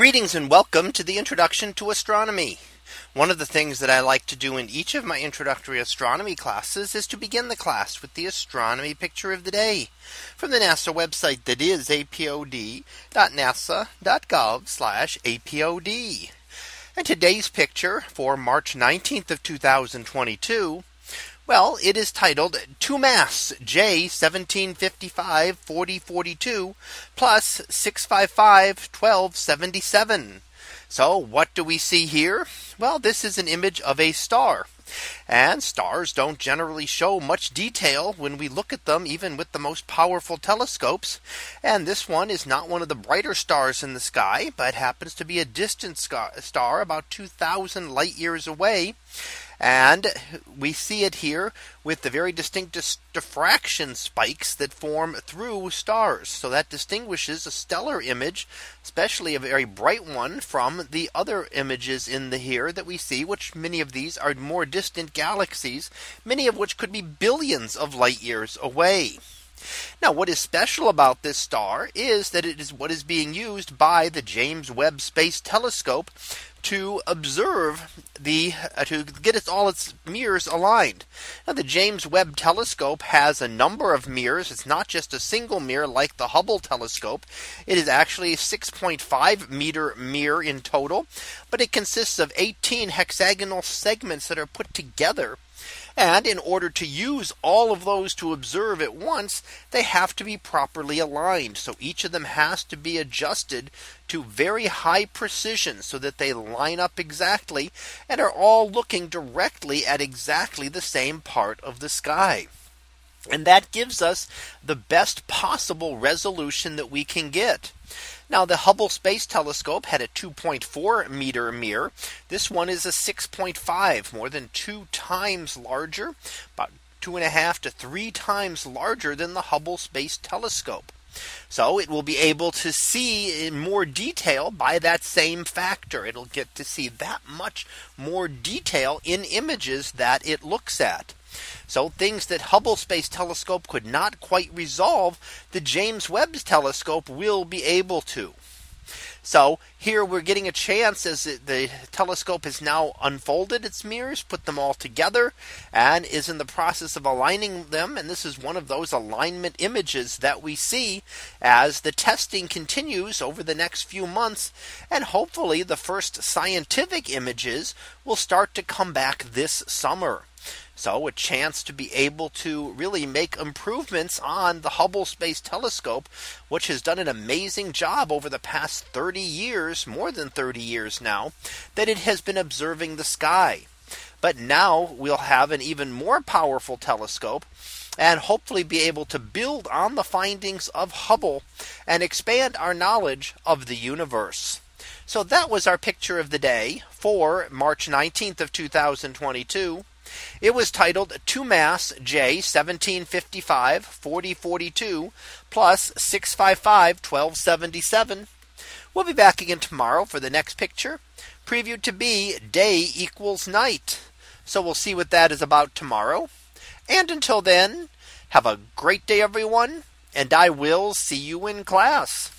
Greetings and welcome to the Introduction to Astronomy. One of the things that I like to do in each of my introductory astronomy classes is to begin the class with the astronomy picture of the day from the NASA website, that is apod.nasa.gov/apod. And today's picture for March 19th of 2022. Well, it is titled 2MASS J17554042+6551277. So what do we see here? Well, this is an image of a star. And stars don't generally show much detail when we look at them, even with the most powerful telescopes. And this one is not one of the brighter stars in the sky, but happens to be a distant star about 2,000 light years away. And we see it here with the very distinct diffraction spikes that form through stars. So that distinguishes a stellar image, especially a very bright one, from the other images in the here that we see, which many of these are more distant galaxies, many of which could be billions of light years away. Now, what is special about this star is that it is what is being used by the James Webb Space Telescope to observe to get all its mirrors aligned. Now, the James Webb Telescope has a number of mirrors. It's not just a single mirror like the Hubble Telescope. It is actually a 6.5 meter mirror in total, but it consists of 18 hexagonal segments that are put together. And in order to use all of those to observe at once, they have to be properly aligned. So each of them has to be adjusted to very high precision so that they line up exactly and are all looking directly at exactly the same part of the sky. And that gives us the best possible resolution that we can get. Now, the Hubble Space Telescope had a 2.4 meter mirror. This one is a 6.5, more than 2 times larger, about 2.5 to 3 times larger than the Hubble Space Telescope. So it will be able to see in more detail by that same factor. It'll get to see that much more detail in images that it looks at. So things that Hubble Space Telescope could not quite resolve, the James Webb Telescope will be able to. So here we're getting a chance, as the telescope has now unfolded its mirrors, put them all together, and is in the process of aligning them. And this is one of those alignment images that we see as the testing continues over the next few months. And hopefully the first scientific images will start to come back this summer. So a chance to be able to really make improvements on the Hubble Space Telescope, which has done an amazing job over the past 30 years, more than 30 years now, that it has been observing the sky. But now we'll have an even more powerful telescope and hopefully be able to build on the findings of Hubble and expand our knowledge of the universe. So that was our picture of the day for March 19th of 2022. It was titled 2MASS J17554042+6551277. We'll be back again tomorrow for the next picture, previewed to be Day = Night. So we'll see what that is about tomorrow. And until then, have a great day, everyone, and I will see you in class.